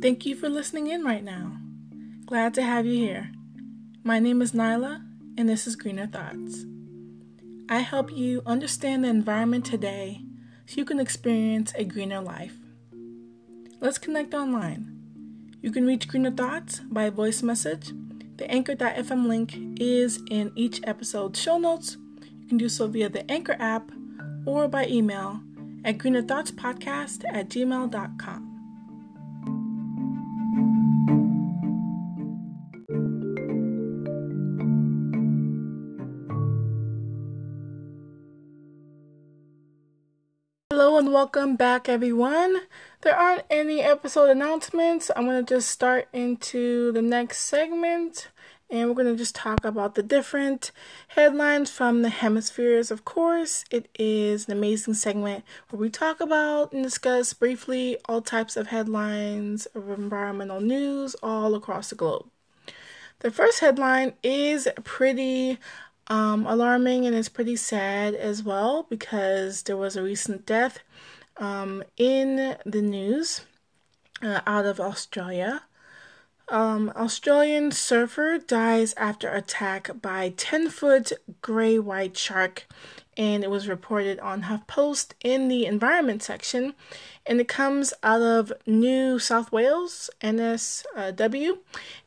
Thank you for listening in right now. Glad to have you here. My name is Nyla, and this is Greener Thoughts. I help you understand the environment today so you can experience a greener life. Let's connect online. You can reach Greener Thoughts by voice message. The Anchor.fm link is in each episode's show notes. You can do so via the Anchor app or by email at greenerthoughtspodcast@gmail.com. Hello and welcome back, everyone. There aren't any episode announcements. I'm going to just start into the next segment, and we're going to just talk about the different headlines from the hemispheres. Of course, it is an amazing segment where we talk about and discuss briefly all types of headlines of environmental news all across the globe. The first headline is pretty alarming, and it's pretty sad as well, because there was a recent death in the news out of Australia. Australian surfer dies after attack by 10-foot gray-white shark, and it was reported on HuffPost in the environment section, and it comes out of New South Wales, NSW.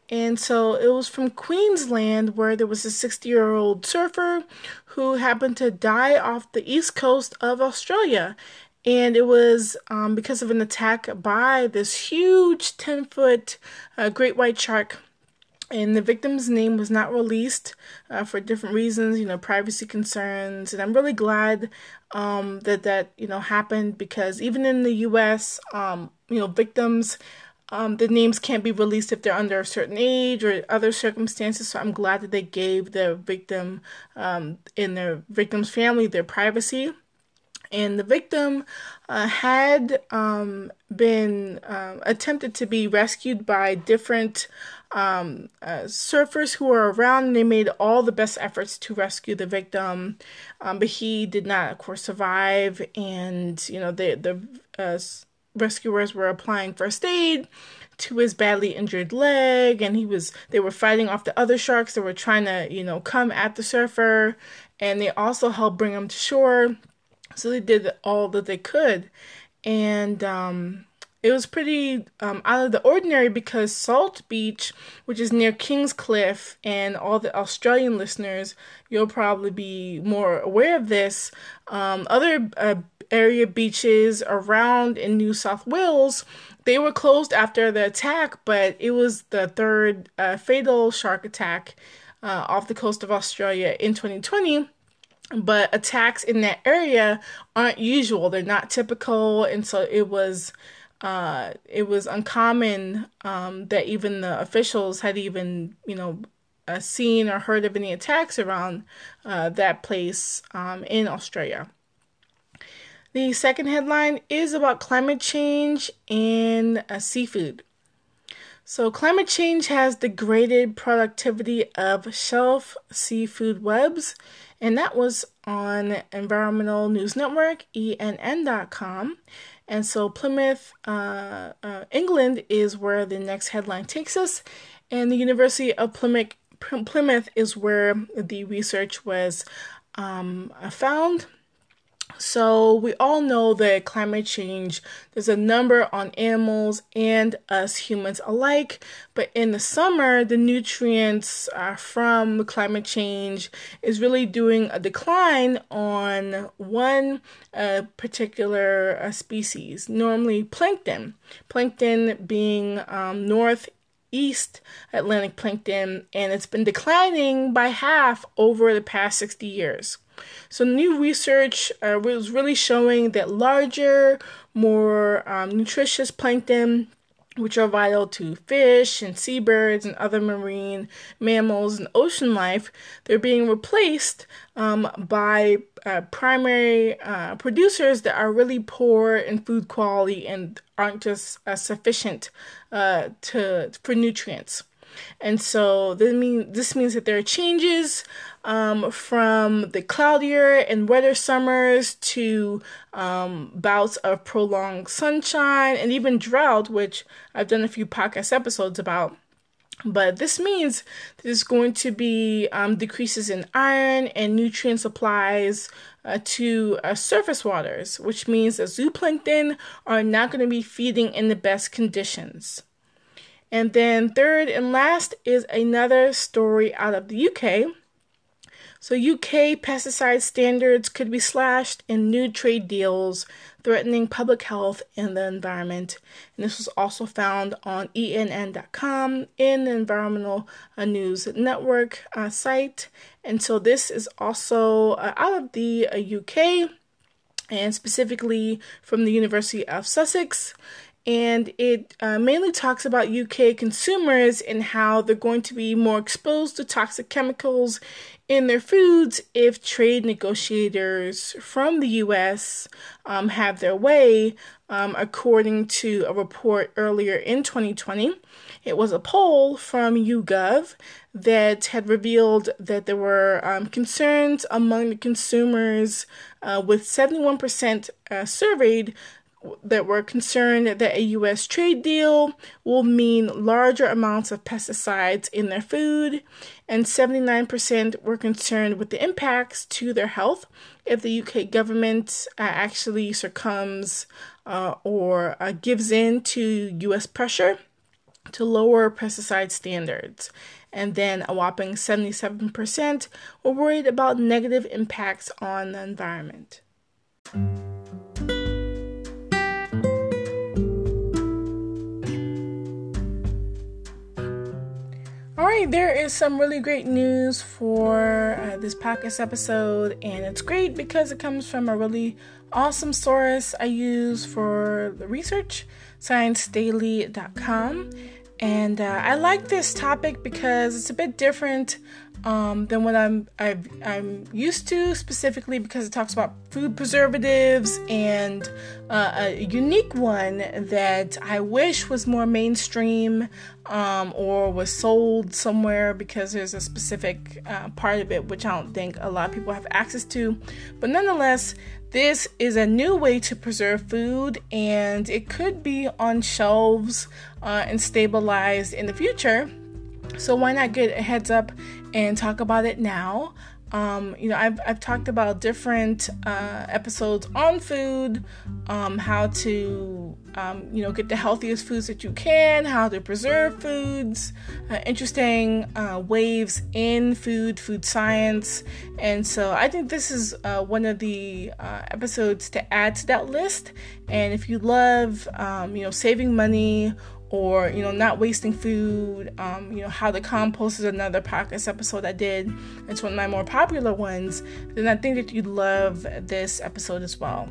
And so it was from Queensland, where there was a 60-year-old surfer who happened to die off the east coast of Australia. And it was because of an attack by this huge 10-foot great white shark. And the victim's name was not released for different reasons, privacy concerns. And I'm really glad that happened, because even in the U.S., victims... the names can't be released if they're under a certain age or other circumstances, so I'm glad that they gave the victim and their victim's family their privacy. And the victim had been attempted to be rescued by different surfers who were around, and they made all the best efforts to rescue the victim, but he did not, of course, survive. And, the rescuers were applying first aid to his badly injured leg, and they were fighting off the other sharks that were trying to, come at the surfer, and they also helped bring him to shore. So they did all that they could, and it was pretty out of the ordinary, because Salt Beach, which is near Kingscliff, and all the Australian listeners, you'll probably be more aware of this. Other area beaches around in New South Wales, they were closed after the attack, but it was the third fatal shark attack off the coast of Australia in 2020. But attacks in that area aren't usual, they're not typical, and so it was uncommon that even the officials had even seen or heard of any attacks around that place in Australia. The second headline is about climate change and seafood. So climate change has degraded productivity of shelf seafood webs, and that was on Environmental News Network, ENN.com. And so Plymouth, England is where the next headline takes us, and the University of Plymouth is where the research was found. So we all know that climate change, there's a number on animals and us humans alike, but in the summer, the nutrients from climate change is really doing a decline on one particular species, normally plankton. Plankton being Northeast Atlantic plankton, and it's been declining by half over the past 60 years. So new research was really showing that larger, more nutritious plankton, which are vital to fish and seabirds and other marine mammals and ocean life, they're being replaced by primary producers that are really poor in food quality and aren't just sufficient for nutrients. And so this means that there are changes from the cloudier and wetter summers to bouts of prolonged sunshine and even drought, which I've done a few podcast episodes about. But this means there's going to be decreases in iron and nutrient supplies to surface waters, which means that zooplankton are not going to be feeding in the best conditions. And then third and last is another story out of the UK. So UK pesticide standards could be slashed in new trade deals, threatening public health and the environment. And this was also found on ENN.com in the Environmental News Network site. And so this is also out of the UK, and specifically from the University of Sussex. And it mainly talks about UK consumers and how they're going to be more exposed to toxic chemicals in their foods if trade negotiators from the U.S. have their way, according to a report earlier in 2020. It was a poll from YouGov that had revealed that there were concerns among the consumers, with 71% surveyed that were concerned that a U.S. trade deal will mean larger amounts of pesticides in their food, and 79% were concerned with the impacts to their health if the UK government actually succumbs or gives in to U.S. pressure to lower pesticide standards. And then a whopping 77% were worried about negative impacts on the environment. Alright, there is some really great news for this podcast episode, and it's great because it comes from a really awesome source I use for the research, ScienceDaily.com. And I like this topic because it's a bit different than what I'm used to, specifically because it talks about food preservatives, and a unique one that I wish was more mainstream or was sold somewhere, because there's a specific part of it which I don't think a lot of people have access to. But nonetheless, this is a new way to preserve food, and it could be on shelves and stabilized in the future. So why not get a heads up and talk about it now? I've talked about different episodes on food, how to get the healthiest foods that you can, how to preserve foods, interesting waves in food science. And so I think this is one of the episodes to add to that list. And if you love, saving money, or, not wasting food, how to compost is another podcast episode I did. It's one of my more popular ones. Then I think that you'd love this episode as well.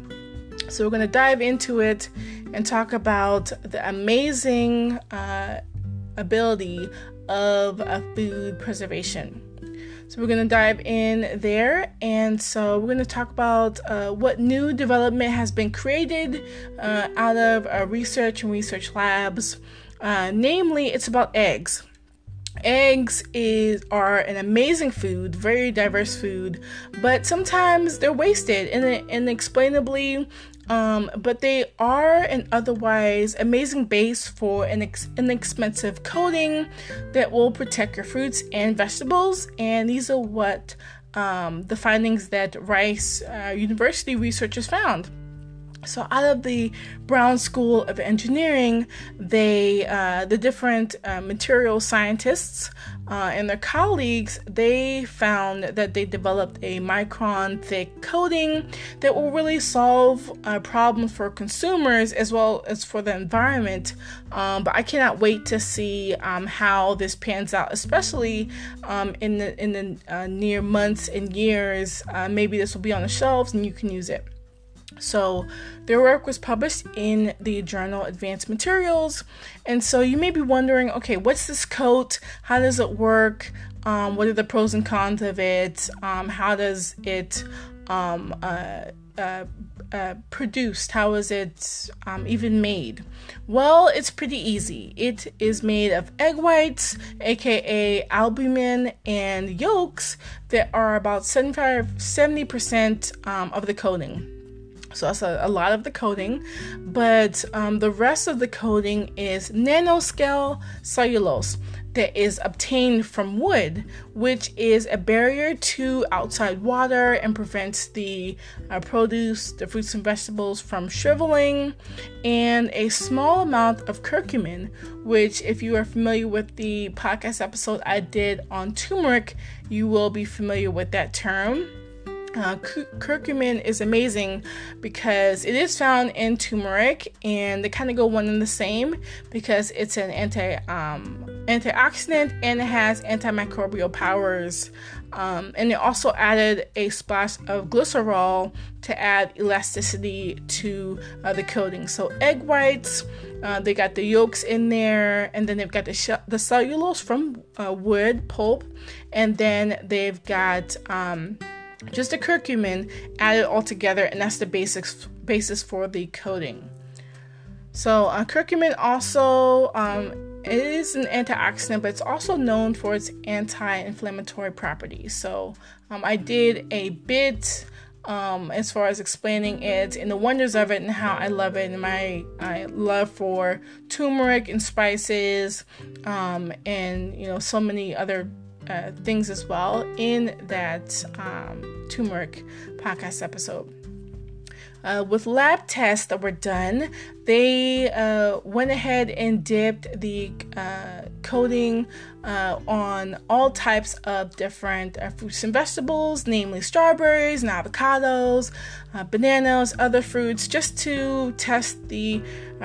So we're going to dive into it and talk about the amazing ability of food preservation. So we're going to dive in there, and so we're going to talk about what new development has been created out of research and research labs. Namely, it's about eggs. Eggs are an amazing food, very diverse food, but sometimes they're wasted inexplainably. But they are an otherwise amazing base for an inexpensive coating that will protect your fruits and vegetables. And these are what the findings that Rice University researchers found. So out of the Brown School of Engineering, they the different material scientists and their colleagues, they found that they developed a micron-thick coating that will really solve a problem for consumers as well as for the environment. But I cannot wait to see how this pans out, especially in the near months and years. Maybe this will be on the shelves and you can use it. So their work was published in the journal Advanced Materials. And so you may be wondering, okay, what's this coat? How does it work? What are the pros and cons of it? How does it produced? How is it even made? Well, it's pretty easy. It is made of egg whites, aka albumin, and yolks that are about 70% of the coating. So that's a lot of the coating, but the rest of the coating is nanoscale cellulose that is obtained from wood, which is a barrier to outside water and prevents the produce, the fruits and vegetables, from shriveling, and a small amount of curcumin, which, if you are familiar with the podcast episode I did on turmeric, you will be familiar with that term. Curcumin is amazing because it is found in turmeric, and they kind of go one and the same because it's an antioxidant and it has antimicrobial powers. And it also added a splash of glycerol to add elasticity to the coating. So egg whites, they got the yolks in there, and then they've got the cellulose from wood pulp, and then they've got just the curcumin added all together, and that's the basis for the coating. So curcumin also it is an antioxidant, but it's also known for its anti-inflammatory properties. So I did a bit as far as explaining it and the wonders of it and how I love it and my love for turmeric and spices and so many other things as well in that turmeric podcast episode. With lab tests that were done, they went ahead and dipped the coating on all types of different fruits and vegetables, namely strawberries and avocados, bananas, other fruits, just to test the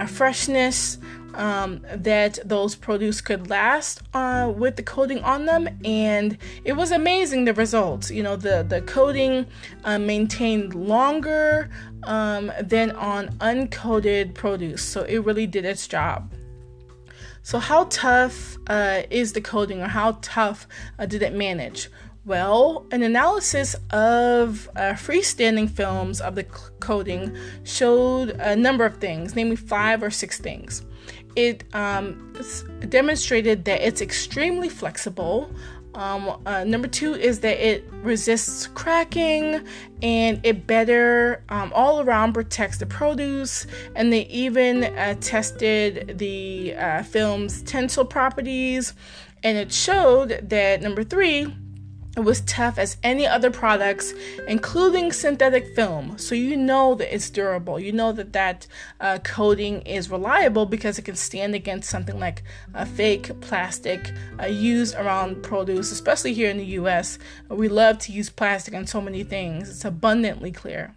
freshness that those produce could last with the coating on them, and it was amazing, the results. The coating maintained longer than on uncoated produce, so it really did its job. So how tough is the coating, or how tough did it manage? Well, an analysis of freestanding films of the coating showed a number of things, namely 5 or 6 things. It demonstrated that it's extremely flexible. Number 2 is that it resists cracking, and it better all around protects the produce. And they even tested the film's tensile properties, and it showed that, number 3, it was tough as any other products, including synthetic film. So you know that it's durable. You know that that coating is reliable because it can stand against something like a fake plastic used around produce, especially here in the U.S. We love to use plastic on so many things. It's abundantly clear.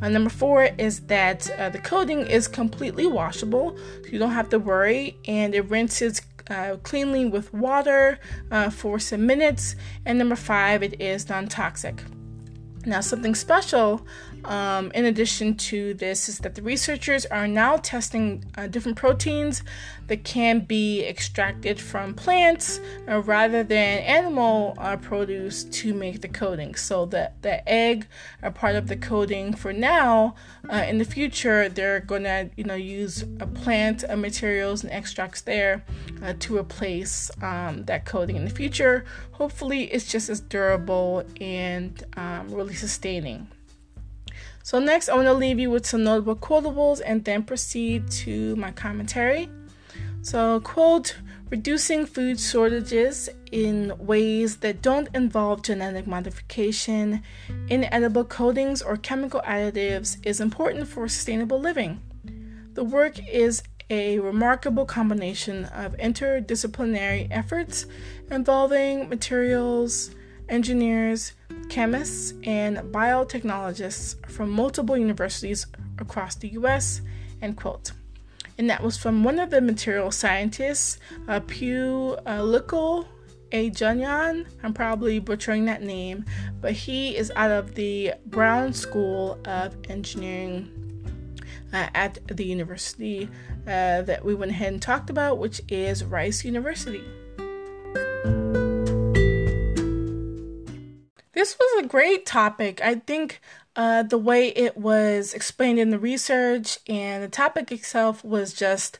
Number 4 is that the coating is completely washable, so you don't have to worry, and it rinses cleanly with water for some minutes. And number 5, it is non-toxic. Now, something special in addition to this is that the researchers are now testing different proteins that can be extracted from plants rather than animal produce to make the coating. So the egg are part of the coating for now. In the future, they're going to use plant materials and extracts there to replace that coating in the future. Hopefully, it's just as durable and really sustaining. So next, I want to leave you with some notable quotables and then proceed to my commentary. So, quote, reducing food shortages in ways that don't involve genetic modification, inedible coatings, or chemical additives is important for sustainable living. The work is a remarkable combination of interdisciplinary efforts involving materials engineers, chemists, and biotechnologists from multiple universities across the U.S., end quote. And that was from one of the material scientists, Piu Liko A. Junyan. I'm probably butchering that name, but he is out of the Brown School of Engineering at the university that we went ahead and talked about, which is Rice University. This was a great topic. I think the way it was explained in the research and the topic itself was just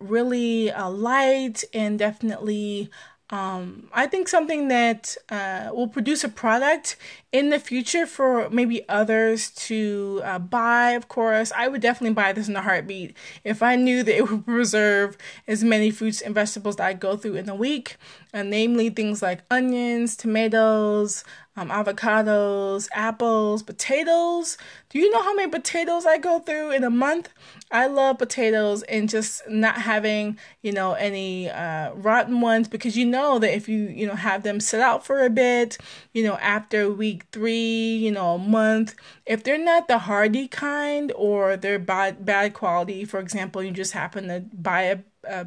really light and definitely, I think, something that will produce a product in the future for maybe others to buy. Of course, I would definitely buy this in a heartbeat if I knew that it would preserve as many fruits and vegetables that I go through in a week, namely things like onions, tomatoes, avocados, apples, potatoes. Do you know how many potatoes I go through in a month? I love potatoes, and just not having, any rotten ones, because you know that if you, have them sit out for a bit, after week 3, a month, if they're not the hardy kind or they're bad quality, for example, you just happen to buy a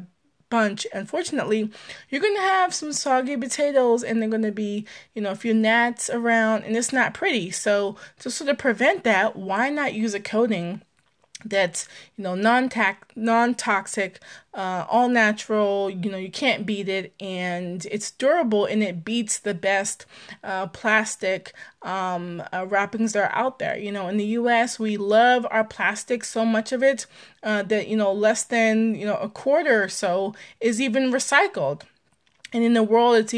bunch, unfortunately, you're going to have some soggy potatoes, and they're going to be, a few gnats around, and it's not pretty. So to sort of prevent that, why not use a coating that's, non-toxic, all natural, you can't beat it, and it's durable, and it beats the best plastic wrappings that are out there. In the US, we love our plastic, so much of it that, less than, a quarter or so is even recycled. And in the world, it's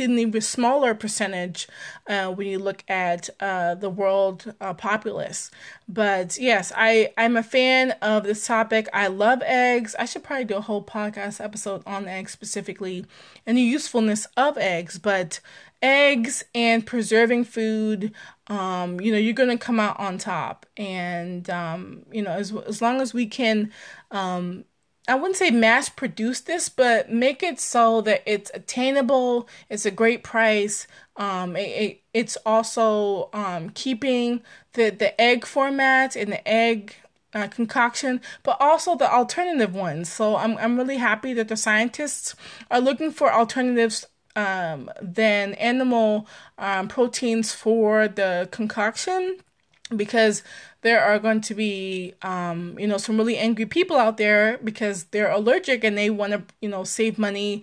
an even smaller percentage when you look at the world populace. But yes, I'm a fan of this topic. I love eggs. I should probably do a whole podcast episode on eggs specifically and the usefulness of eggs. But eggs and preserving food, you're going to come out on top. And, as long as we can... I wouldn't say mass produce this, but make it so that it's attainable, it's a great price, it's also keeping the egg format and the egg concoction, but also the alternative ones. So I'm really happy that the scientists are looking for alternatives than animal proteins for the concoction, because there are going to be, some really angry people out there because they're allergic and they want to, save money,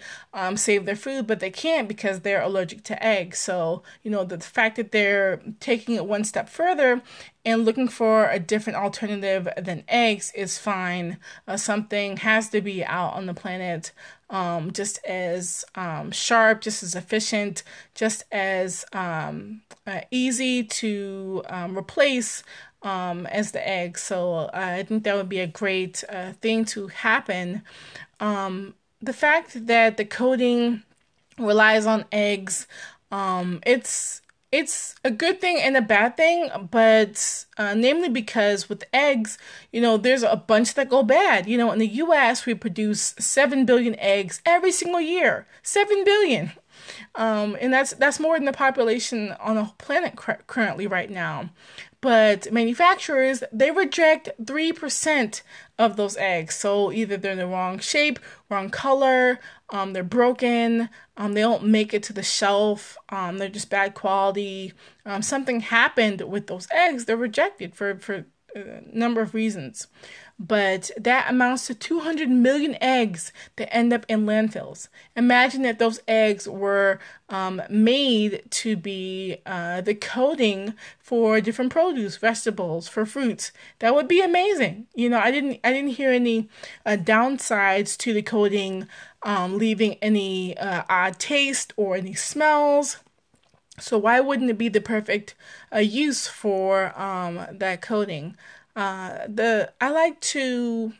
save their food, but they can't because they're allergic to eggs. So, the fact that they're taking it one step further and looking for a different alternative than eggs is fine. Something has to be out on the planet just as sharp, just as efficient, just as easy to replace as the egg. So I think that would be a great thing to happen. The fact that the coating relies on eggs, it's a good thing and a bad thing, but namely because with eggs, there's a bunch that go bad. In the U.S., we produce 7 billion eggs every single year. 7 billion. And that's more than the population on the planet currently right now. But manufacturers, they reject 3% of those eggs. So either they're in the wrong shape, wrong color, they're broken, they don't make it to the shelf, they're just bad quality. Something happened with those eggs. They're rejected for a number of reasons. But that amounts to 200 million eggs that end up in landfills. Imagine that those eggs were made to be the coating for different produce, vegetables, for fruits. That would be amazing. I didn't hear any downsides to the coating, leaving any odd taste or any smells. So why wouldn't it be the perfect use for that coating? I like to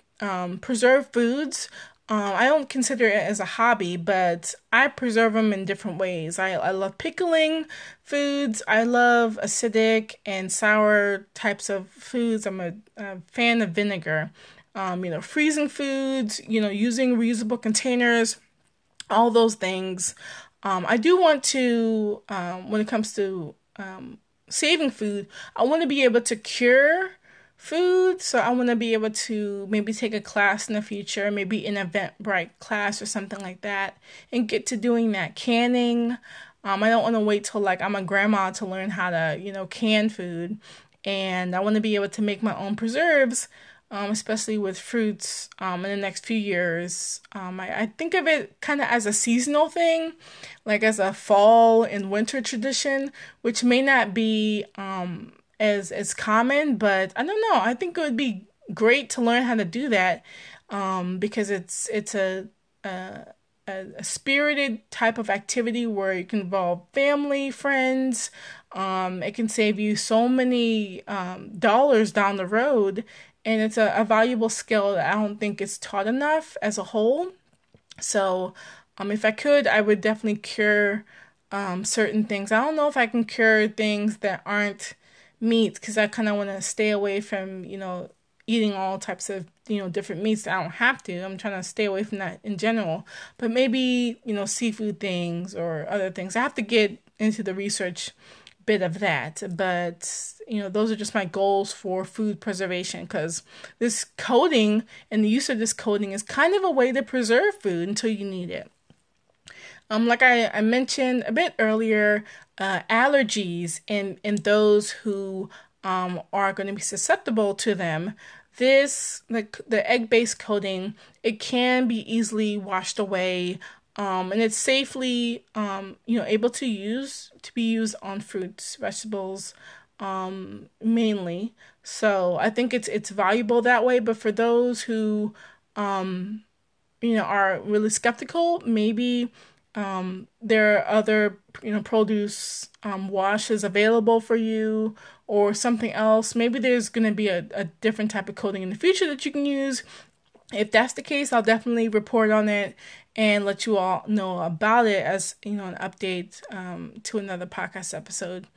preserve foods. I don't consider it as a hobby, but I preserve them in different ways. I love pickling foods. I love acidic and sour types of foods. I'm a fan of vinegar. Freezing foods, using reusable containers, all those things. I do want to, when it comes to saving food, I want to be able to cure food. So I want to be able to maybe take a class in the future, maybe an Eventbrite class or something like that, and get to doing that. Canning. I don't want to wait till I'm a grandma to learn how to, can food. And I want to be able to make my own preserves especially with fruits in the next few years. I think of it kind of as a seasonal thing, like as a fall and winter tradition, which may not be as common, but I don't know. I think it would be great to learn how to do that because it's a spirited type of activity where you can involve family, friends. It can save you so many dollars down the road. And it's a valuable skill that I don't think is taught enough as a whole. So if I could, I would definitely cure certain things. I don't know if I can cure things that aren't meat because I kind of want to stay away from, eating all types of, different meats that I don't have to. I'm trying to stay away from that in general. But maybe, seafood things or other things. I have to get into the research bit of that. But, those are just my goals for food preservation because this coating and the use of this coating is kind of a way to preserve food until you need it. Like I mentioned a bit earlier, allergies and those who are going to be susceptible to them. This, the egg-based coating, it can be easily washed away, and it's safely, able to be used on fruits, vegetables, mainly. So I think it's valuable that way. But for those who, are really skeptical, maybe there are other, produce washes available for you or something else. Maybe there's going to be a different type of coating in the future that you can use. If that's the case, I'll definitely report on it and let you all know about it as, an update to another podcast episode.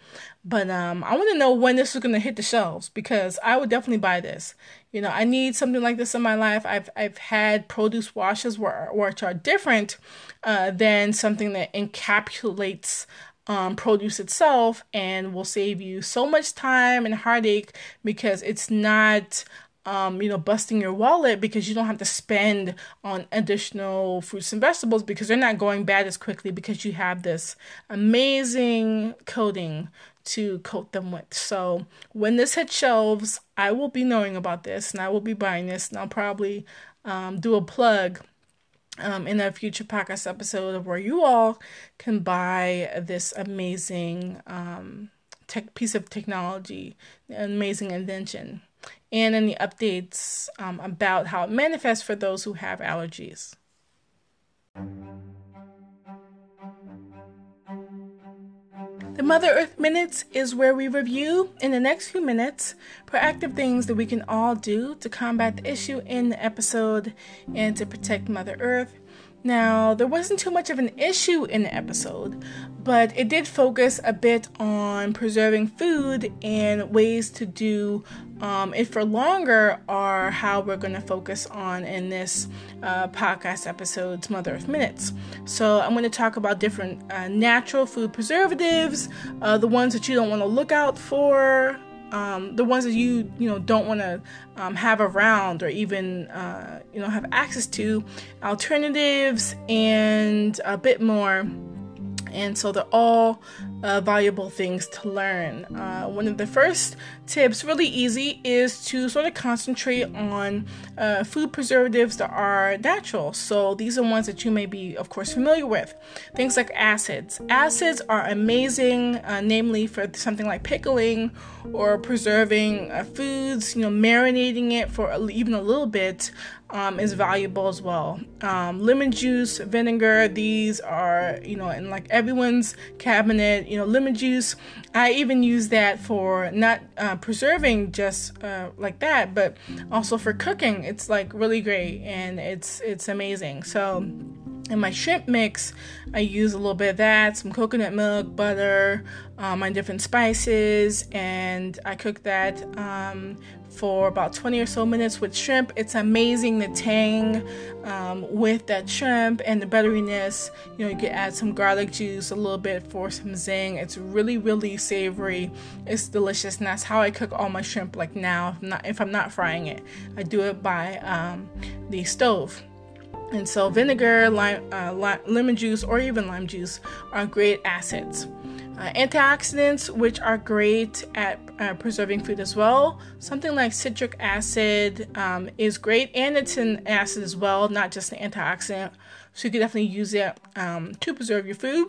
But I want to know when this is going to hit the shelves because I would definitely buy this. I need something like this in my life. I've had produce washes which are different than something that encapsulates produce itself and will save you so much time and heartache because it's not busting your wallet because you don't have to spend on additional fruits and vegetables because they're not going bad as quickly because you have this amazing coating to coat them with. So when this hits shelves, I will be knowing about this and I will be buying this and I'll probably do a plug in a future podcast episode of where you all can buy this amazing piece of technology, an amazing invention. And any updates about how it manifests for those who have allergies. The Mother Earth Minutes is where we review, in the next few minutes, proactive things that we can all do to combat the issue in the episode and to protect Mother Earth. Now, there wasn't too much of an issue in the episode, but it did focus a bit on preserving food and ways to do it for longer are how we're going to focus on in this podcast episode's Mother Earth Minutes. So I'm going to talk about different natural food preservatives, the ones that you don't want to look out for, the ones that you don't want to have around or even have access to, alternatives, and a bit more. And so they're all valuable things to learn. One of the first tips, really easy, is to sort of concentrate on food preservatives that are natural. So these are ones that you may be, of course, familiar with. Things like acids. Acids are amazing, namely for something like pickling or preserving foods, marinating it for even a little bit. Is valuable as well. Lemon juice, vinegar, these are, in like everyone's cabinet, lemon juice. I even use that for not preserving just like that, but also for cooking. It's like really great and it's amazing. So in my shrimp mix, I use a little bit of that, some coconut milk, butter, my different spices, and I cook that for about 20 or so minutes with shrimp. It's amazing, the tang with that shrimp and the butteriness. You can add some garlic juice, a little bit for some zing. It's really, really savory. It's delicious, and that's how I cook all my shrimp like now, if I'm not frying it. I do it by the stove. And so vinegar, lemon juice, or even lime juice are great acids. antioxidants, which are great at preserving food as well. Something like citric acid is great, and it's an acid as well, not just an antioxidant. So you can definitely use it to preserve your food.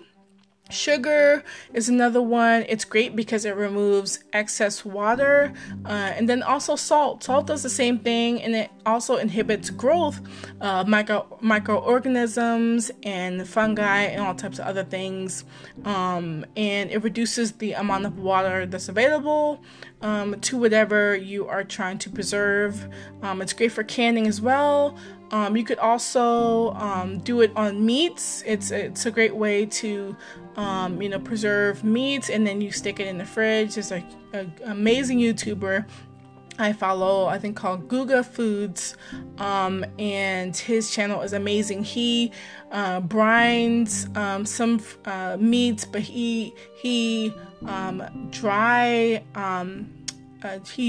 Sugar is another one. It's great because it removes excess water. And then also salt. Salt does the same thing, and it also inhibits growth of microorganisms and fungi and all types of other things. And it reduces the amount of water that's available to whatever you are trying to preserve. It's great for canning as well. You could also do it on meats. It's a great way to preserve meats, and then you stick it in the fridge. There's an amazing YouTuber I follow, I think called Guga Foods, and his channel is amazing. He brines some meats, but he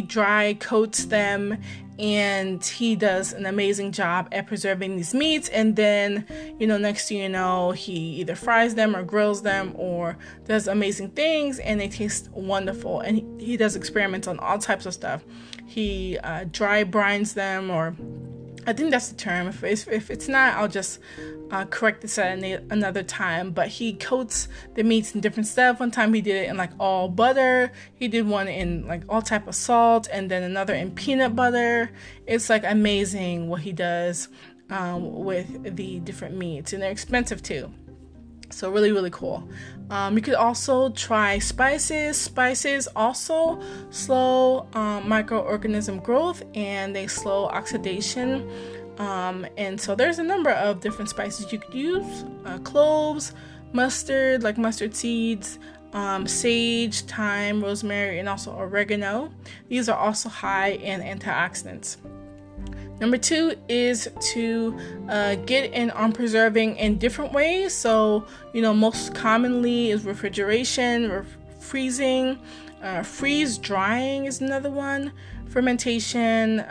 dry coats them, and he does an amazing job at preserving these meats. And then, next thing you know, he either fries them or grills them or does amazing things, and they taste wonderful. And he does experiments on all types of stuff. He dry brines them, or I think that's the term. If it's not, I'll just correct this at another time. But he coats the meats in different stuff. One time he did it in all butter. He did one in all type of salt, and then another in peanut butter. It's amazing what he does with the different meats, and they're expensive too. So really, really cool. You could also try spices. Spices also slow microorganism growth, and they slow oxidation. And so there's a number of different spices you could use. Cloves, mustard, mustard seeds, sage, thyme, rosemary, and also oregano. These are also high in antioxidants. Number two is to get in on preserving in different ways. So, most commonly is refrigeration or freezing. Freeze drying is another one. Fermentation,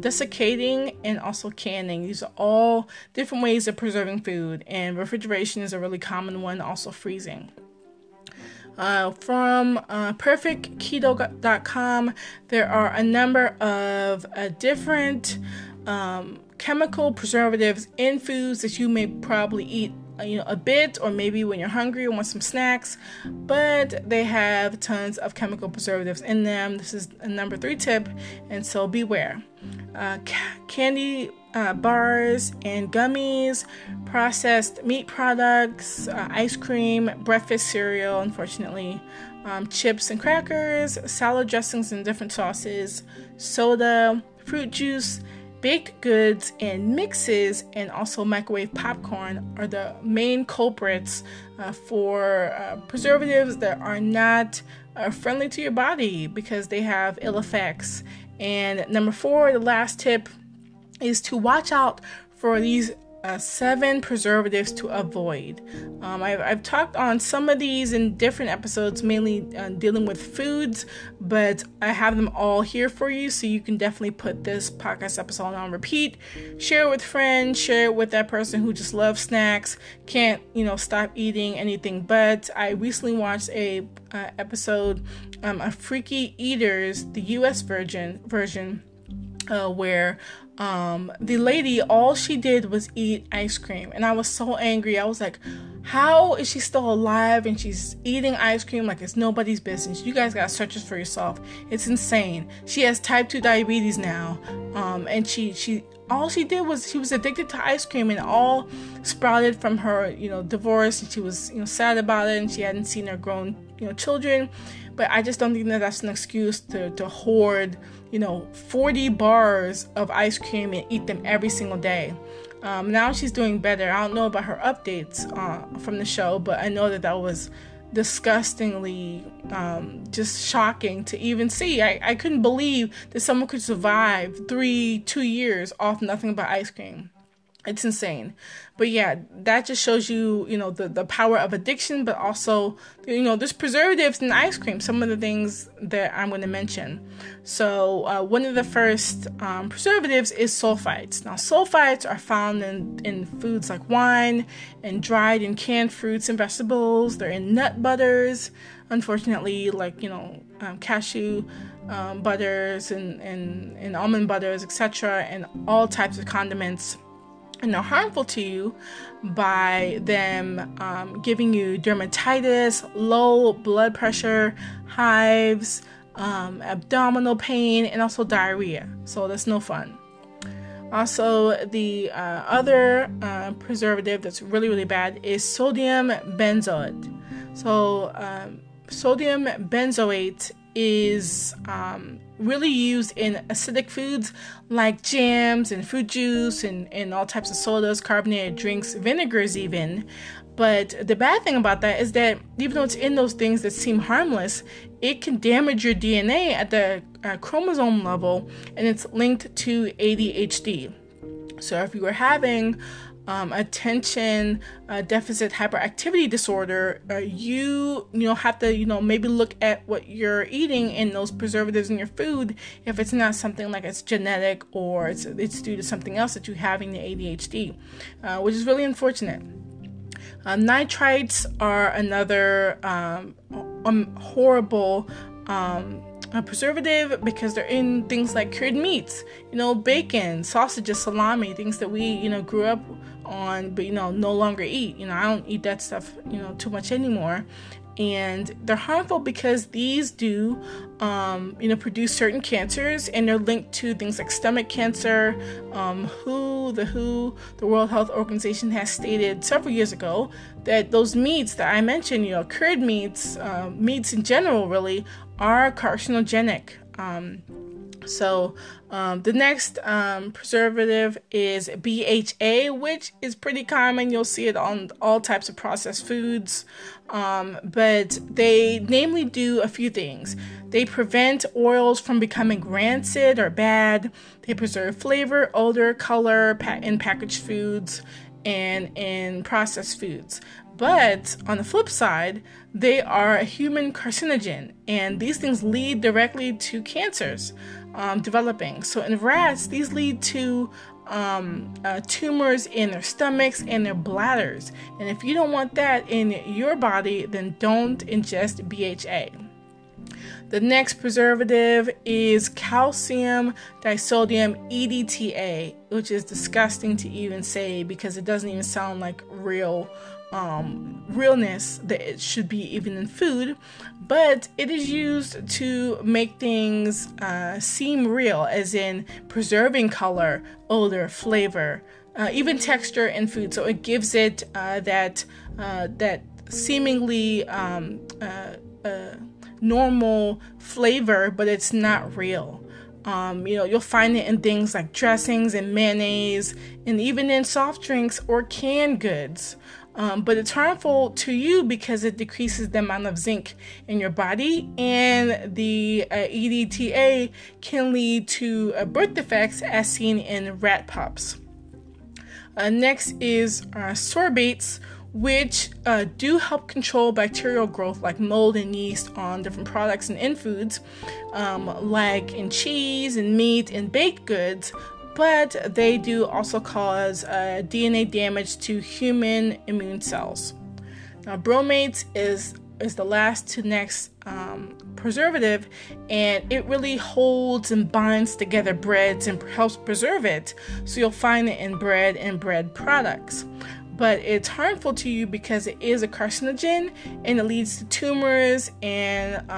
desiccating, and also canning. These are all different ways of preserving food. And refrigeration is a really common one, also freezing. From perfectketo.com, there are a number of different chemical preservatives in foods that you may probably eat a bit, or maybe when you're hungry and want some snacks, but they have tons of chemical preservatives in them. This is a number 3 tip, and so beware. Candy bars and gummies, processed meat products, ice cream, breakfast cereal, unfortunately, chips and crackers, salad dressings and different sauces, soda, fruit juice, baked goods and mixes, and also microwave popcorn are the main culprits for preservatives that are not friendly to your body because they have ill effects. And number 4, the last tip, is to watch out for these 7 preservatives to avoid. I've talked on some of these in different episodes, mainly dealing with foods, but I have them all here for you, so you can definitely put this podcast episode on repeat, share it with friends, share it with that person who just loves snacks, can't stop eating anything. But I recently watched a episode of Freaky Eaters, the U.S. version, where the lady, all she did was eat ice cream, and I was so angry. I was like, how is she still alive and she's eating ice cream like it's nobody's business? You guys gotta search this for yourself. It's insane. She has type 2 diabetes now, and she all she did was she was addicted to ice cream, and all sprouted from her divorce, and she was sad about it, and she hadn't seen her grown children. But I just don't think that's an excuse to hoard 40 bars of ice cream and eat them every single day. Now she's doing better. I don't know about her updates from the show, but I know that was disgustingly just shocking to even see. I couldn't believe that someone could survive 2 years off nothing but ice cream. It's insane. But yeah, that just shows you, you know, the power of addiction, but also, you know, there's preservatives in ice cream, some of the things that I'm going to mention. So one of the first preservatives is sulfites. Now, sulfites are found in foods like wine and dried and canned fruits and vegetables. They're in nut butters, unfortunately, like, you know, cashew butters and almond butters, etc., and all types of condiments. And they're harmful to you by them giving you dermatitis, low blood pressure, hives, abdominal pain, and also diarrhea. So that's no fun. Also, the other preservative that's really, really bad is sodium benzoate. So sodium benzoate is really used in acidic foods like jams and fruit juice and all types of sodas, carbonated drinks, vinegars even. But the bad thing about that is that even though it's in those things that seem harmless, it can damage your DNA at the chromosome level, and it's linked to ADHD. So if you were having attention deficit hyperactivity disorder, you have to, you know, maybe look at what you're eating and those preservatives in your food, if it's not something like it's genetic or it's due to something else that you have in the ADHD, which is really unfortunate. Nitrites are another horrible a preservative, because they're in things like cured meats, you know, bacon, sausages, salami, things that we, you know, grew up on, but, you know, no longer eat. You know, I don't eat that stuff, you know, too much anymore. And they're harmful because these do, you know, produce certain cancers, and they're linked to things like stomach cancer. WHO, the World Health Organization, has stated several years ago that those meats that I mentioned, you know, cured meats, meats in general, really, are carcinogenic. The next preservative is BHA, which is pretty common. You'll see it on all types of processed foods. But they namely do a few things. They prevent oils from becoming rancid or bad. They preserve flavor, odor, color in packaged foods and in processed foods. But on the flip side, they are a human carcinogen, and these things lead directly to cancers developing. So in rats, these lead to tumors in their stomachs and their bladders. And if you don't want that in your body, then don't ingest BHA. The next preservative is calcium disodium EDTA, which is disgusting to even say because it doesn't even sound like real realness that it should be even in food, but it is used to make things seem real, as in preserving color, odor, flavor, even texture in food. So it gives it that seemingly normal flavor, but it's not real. You know, you'll find it in things like dressings and mayonnaise, and even in soft drinks or canned goods. But it's harmful to you because it decreases the amount of zinc in your body, and the EDTA can lead to birth defects as seen in rat pups. Next is sorbates, which do help control bacterial growth like mold and yeast on different products and in foods, like in cheese and meat and baked goods, but they do also cause DNA damage to human immune cells. Now, bromates is the last to next preservative, and it really holds and binds together breads and helps preserve it, so you'll find it in bread and bread products. But it's harmful to you because it is a carcinogen, and it leads to tumors and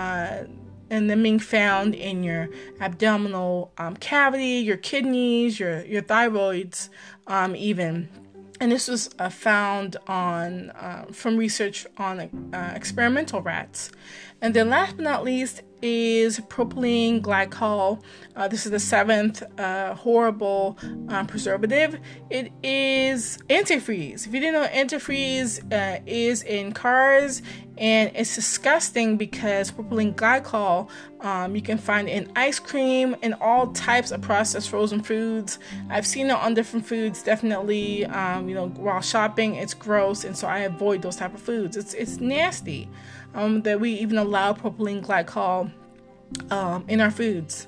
them being found in your abdominal cavity, your kidneys, your thyroids, even. And this was found on from research on experimental rats. And then last but not least is propylene glycol. This is the seventh horrible preservative. It is antifreeze. If you didn't know, antifreeze is in cars, and it's disgusting because propylene glycol you can find in ice cream and all types of processed frozen foods. I've seen it on different foods, definitely, while shopping. It's gross, and so I avoid those type of foods. It's nasty that we even allow propylene glycol in our foods.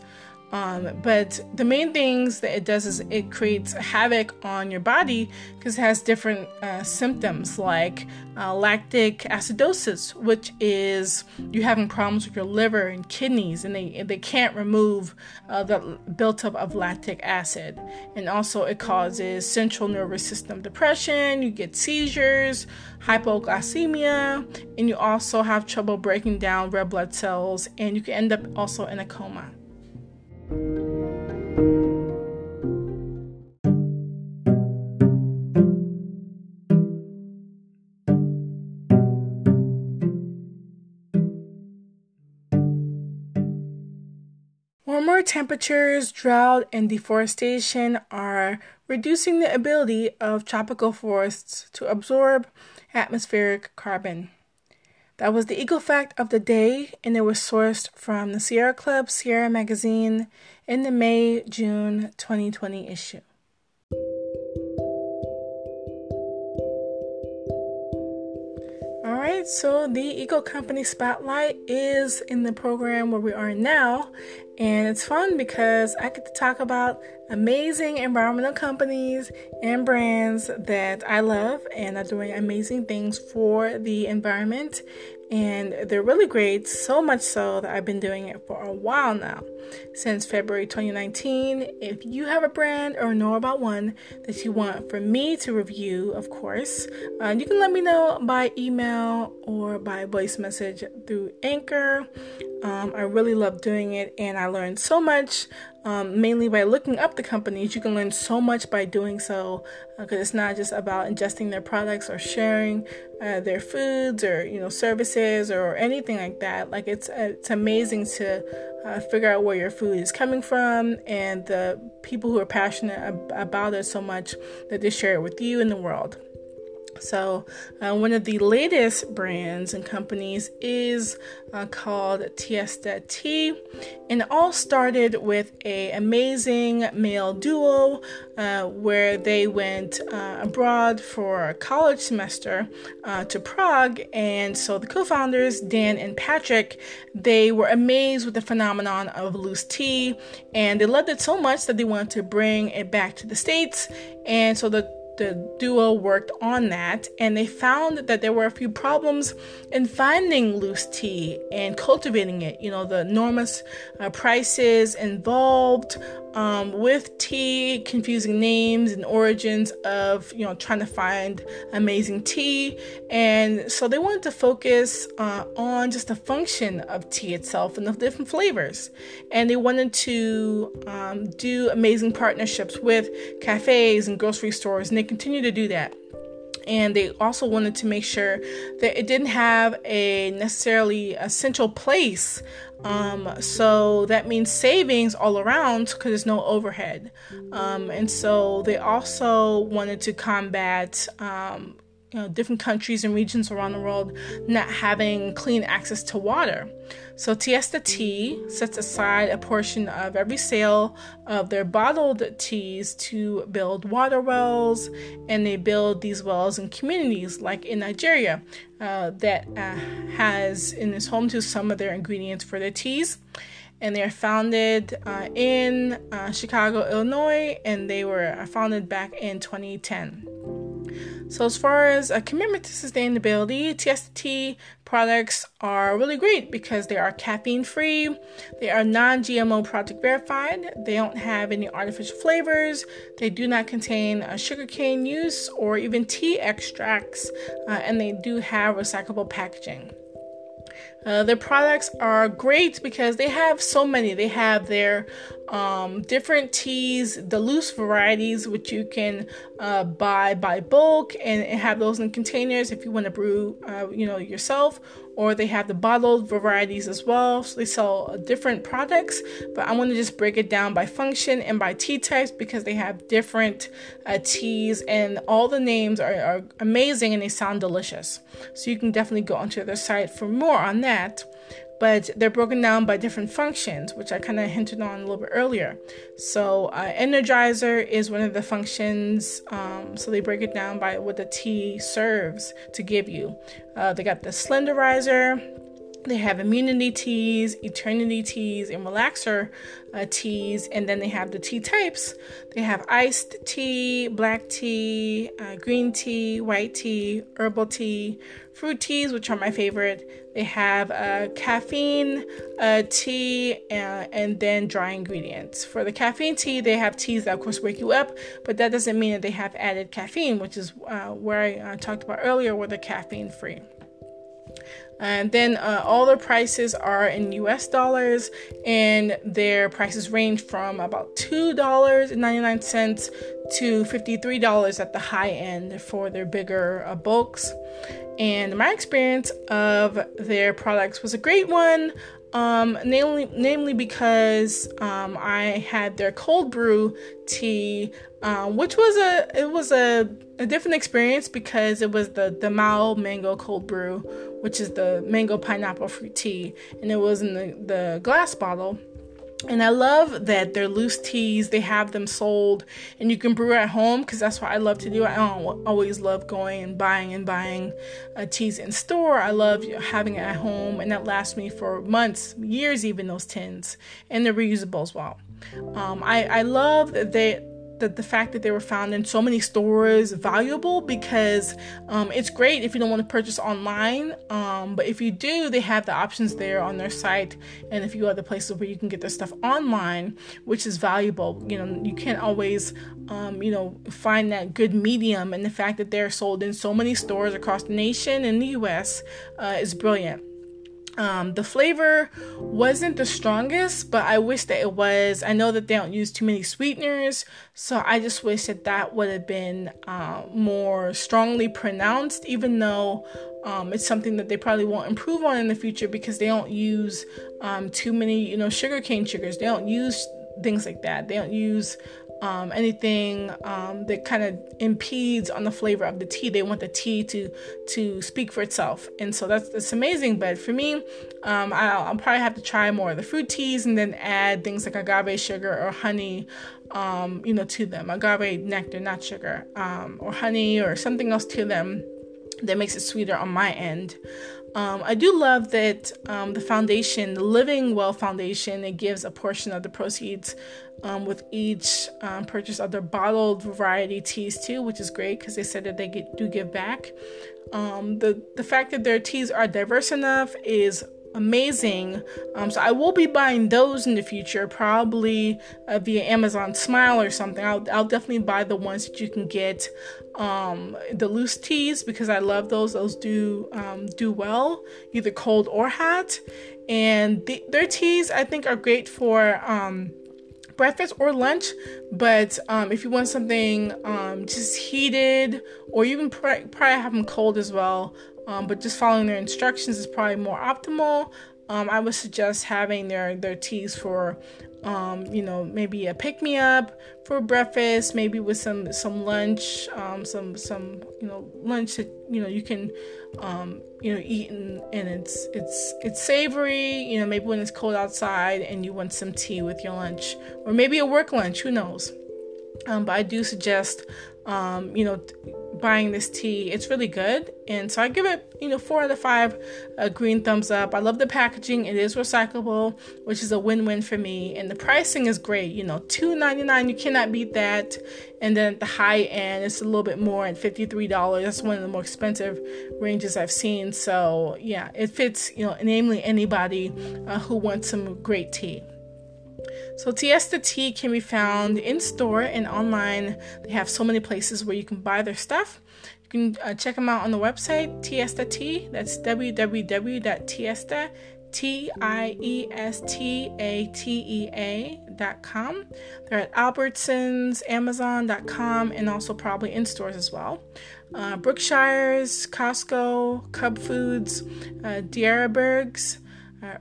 But the main things that it does is it creates havoc on your body because it has different symptoms like lactic acidosis, which is you having problems with your liver and kidneys, and they can't remove the buildup of lactic acid. And also it causes central nervous system depression, you get seizures, hypoglycemia, and you also have trouble breaking down red blood cells, and you can end up also in a coma. Warmer temperatures, drought, and deforestation are reducing the ability of tropical forests to absorb atmospheric carbon. That was the Eco Fact of the day, and it was sourced from the Sierra Club, Sierra magazine in the May-June 2020 issue. All right, so the Eco Company Spotlight is in the program where we are now, and it's fun because I get to talk about amazing environmental companies and brands that I love and are doing amazing things for the environment. And they're really great, so much so that I've been doing it for a while now, since February 2019. If you have a brand or know about one that you want for me to review, of course, you can let me know by email or by voice message through Anchor. I really love doing it, and I learned so much. Mainly by looking up the companies, you can learn so much by doing so, because it's not just about ingesting their products or sharing their foods or services or anything like that. Like it's amazing to figure out where your food is coming from, and the people who are passionate about it so much that they share it with you and the world. So one of the latest brands and companies is called Tiesta Tea, and it all started with an amazing male duo where they went abroad for a college semester to Prague. And so the co-founders, Dan and Patrick, they were amazed with the phenomenon of loose tea, and they loved it so much that they wanted to bring it back to the States. And so the duo worked on that, and they found that there were a few problems in finding loose tea and cultivating it. The enormous prices involved with tea, confusing names and origins of, trying to find amazing tea. And so they wanted to focus on just the function of tea itself and the different flavors. And they wanted to do amazing partnerships with cafes and grocery stores, and they continue to do that. And they also wanted to make sure that it didn't have a necessarily essential place. So that means savings all around because there's no overhead. And so they also wanted to combat, different countries and regions around the world not having clean access to water. So Tiesta Tea sets aside a portion of every sale of their bottled teas to build water wells, and they build these wells in communities like in Nigeria that has and is home to some of their ingredients for their teas. And they are founded in Chicago, Illinois, and they were founded back in 2010. So as far as a commitment to sustainability, Tiesta Tea products are really great because they are caffeine-free, they are non-GMO project verified, they don't have any artificial flavors, they do not contain sugarcane use or even tea extracts, and they do have recyclable packaging. Their products are great because they have so many. They have their different teas, the loose varieties, which you can buy by bulk and have those in containers if you want to brew, yourself. or they have the bottled varieties as well. So they sell different products, but I want to just break it down by function and by tea types because they have different teas, and all the names are amazing and they sound delicious. So you can definitely go onto their site for more on that. But they're broken down by different functions, which I kind of hinted on a little bit earlier. So energizer is one of the functions. So they break it down by what the tea serves to give you. They got the slenderizer. They have immunity teas, eternity teas, and relaxer teas. And then they have the tea types. They have iced tea, black tea, green tea, white tea, herbal tea, fruit teas, which are my favorite. They have caffeine tea and then dry ingredients. For the caffeine tea, they have teas that, of course, wake you up, but that doesn't mean that they have added caffeine, which is where I talked about earlier, where they're caffeine-free. And then all their prices are in US dollars, and their prices range from about $2.99 to $53 at the high end for their bigger bulks. And my experience of their products was a great one, namely because I had their cold brew tea, which was a different experience because it was the Mao mango cold brew, which is the mango pineapple fruit tea, and it was in the glass bottle. And I love that they're loose teas. They have them sold and you can brew at home because that's what I love to do. I don't always love going and buying teas in store. I love having it at home, and that lasts me for months, years, even those tins. And they're reusable as well. I love that the fact that they were found in so many stores valuable because it's great if you don't want to purchase online, but if you do, they have the options there on their site and a few other places where you can get their stuff online, which is valuable. You know, you can't always find that good medium, and the fact that they're sold in so many stores across the nation and the US is brilliant. The flavor wasn't the strongest, but I wish that it was. I know that they don't use too many sweeteners, so I just wish that would have been more strongly pronounced, even though it's something that they probably won't improve on in the future because they don't use too many, sugarcane sugars. They don't use things like that. They don't use anything that kind of impedes on the flavor of the tea. They want the tea to speak for itself, and so that's amazing. But for me, I'll probably have to try more of the fruit teas and then add things like agave sugar or honey to them, agave nectar, not sugar, or honey or something else to them that makes it sweeter on my end. I do love that the foundation, the Living Well Foundation, it gives a portion of the proceeds with each purchase of their bottled variety teas too, which is great because they said that they do give back. The fact that their teas are diverse enough is amazing. So I will be buying those in the future, probably via Amazon Smile or something. I'll definitely buy the ones that you can get, the loose teas, because I love those. Those do well, either cold or hot. And their teas, I think, are great for breakfast or lunch, but if you want something just heated, or you can probably have them cold as well. But just following their instructions is probably more optimal. I would suggest having their teas for, maybe a pick-me-up for breakfast, maybe with some lunch, lunch that, you can, eat and it's savory, maybe when it's cold outside and you want some tea with your lunch, or maybe a work lunch, who knows? But I do suggest, buying this tea. It's really good, and so I give it 4 out of 5 green thumbs up. I love the packaging. It is recyclable, which is a win-win for me, and the pricing is great. $2.99, you cannot beat that. And then at the high end, it's a little bit more at $53. That's one of the more expensive ranges I've seen. So yeah, it fits namely anybody who wants some great tea. So Tiesta Tea can be found in store and online. They have so many places where you can buy their stuff. You can check them out on the website, Tiesta Tea. That's www.tiesta.com. tiestatea.com. They're at Albertsons, Amazon.com, and also probably in stores as well. Brookshire's, Costco, Cub Foods, Dierbergs,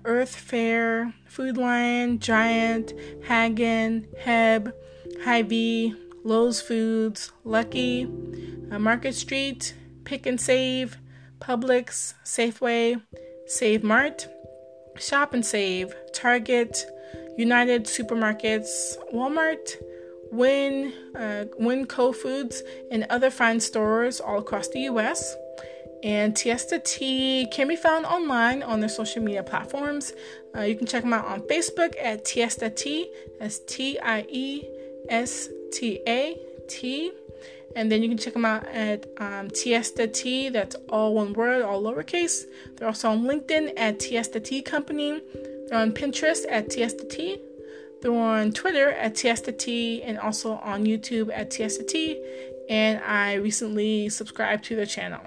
Earth Fare, Food Lion, Giant, Hagen, Heb, Hy-Vee, Lowe's Foods, Lucky, Market Street, Pick and Save, Publix, Safeway, Save Mart, Shop and Save, Target, United Supermarkets, Walmart, Winco Foods, and other fine stores all across the U.S. And Tiesta Tea can be found online on their social media platforms. You can check them out on Facebook at Tiesta Tea, that's Tiesta Tea. And then you can check them out at Tiesta Tea, that's all one word, all lowercase. They're also on LinkedIn at Tiesta Tea Company. They're on Pinterest at Tiesta Tea. They're on Twitter at Tiesta Tea, and also on YouTube at Tiesta Tea. And I recently subscribed to their channel.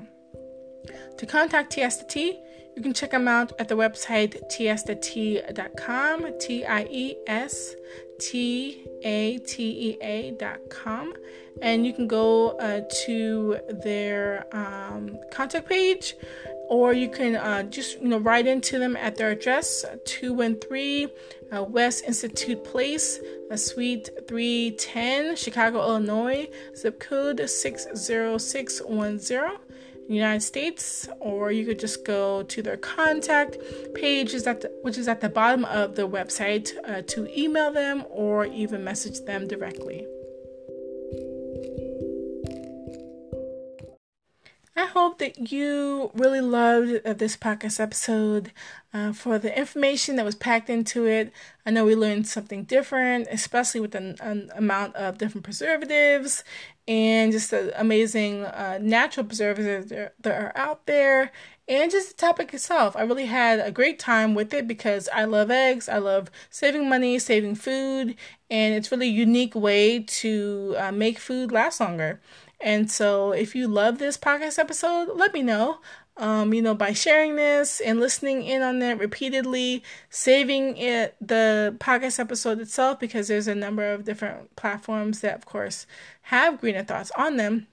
To contact Tiesta Tea, you can check them out at the website tiestatea.com, tiestatea.com, and you can go to their contact page, or you can just write into them at their address, 213 West Institute Place, Suite 310, Chicago, Illinois, zip code 60610. United States, or you could just go to their contact page, which is at the bottom of the website, to email them or even message them directly. I hope that you really loved this podcast episode for the information that was packed into it. I know we learned something different, especially with an amount of different preservatives and just the amazing natural preservatives that are out there, and just the topic itself. I really had a great time with it because I love eggs. I love saving money, saving food, and it's really a unique way to make food last longer. And so if you love this podcast episode, let me know, by sharing this and listening in on it repeatedly, saving it, the podcast episode itself, because there's a number of different platforms that, of course, have Greener Thoughts on them.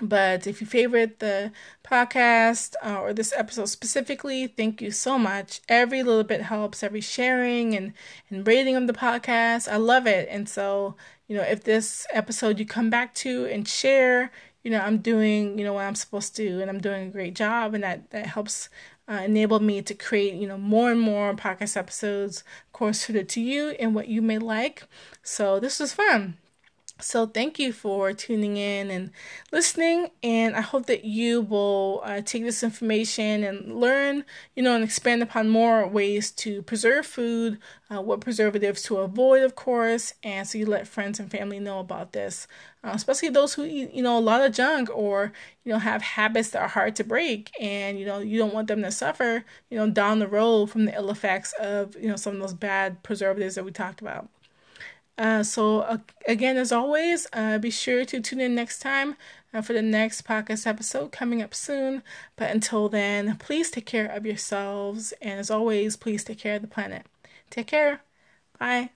But if you favorite the podcast or this episode specifically, thank you so much. Every little bit helps, every sharing and rating of the podcast. I love it. And so, if this episode you come back to and share, I'm doing, what I'm supposed to do, and I'm doing a great job, and that helps enable me to create, more and more podcast episodes, of course, suited to you and what you may like. So this was fun. So thank you for tuning in and listening, and I hope that you will take this information and learn, and expand upon more ways to preserve food, what preservatives to avoid, of course, and so you let friends and family know about this, especially those who eat, a lot of junk, or, have habits that are hard to break, and, you don't want them to suffer, down the road from the ill effects of, some of those bad preservatives that we talked about. So again, as always, be sure to tune in next time for the next podcast episode coming up soon. But until then, please take care of yourselves. And as always, please take care of the planet. Take care. Bye.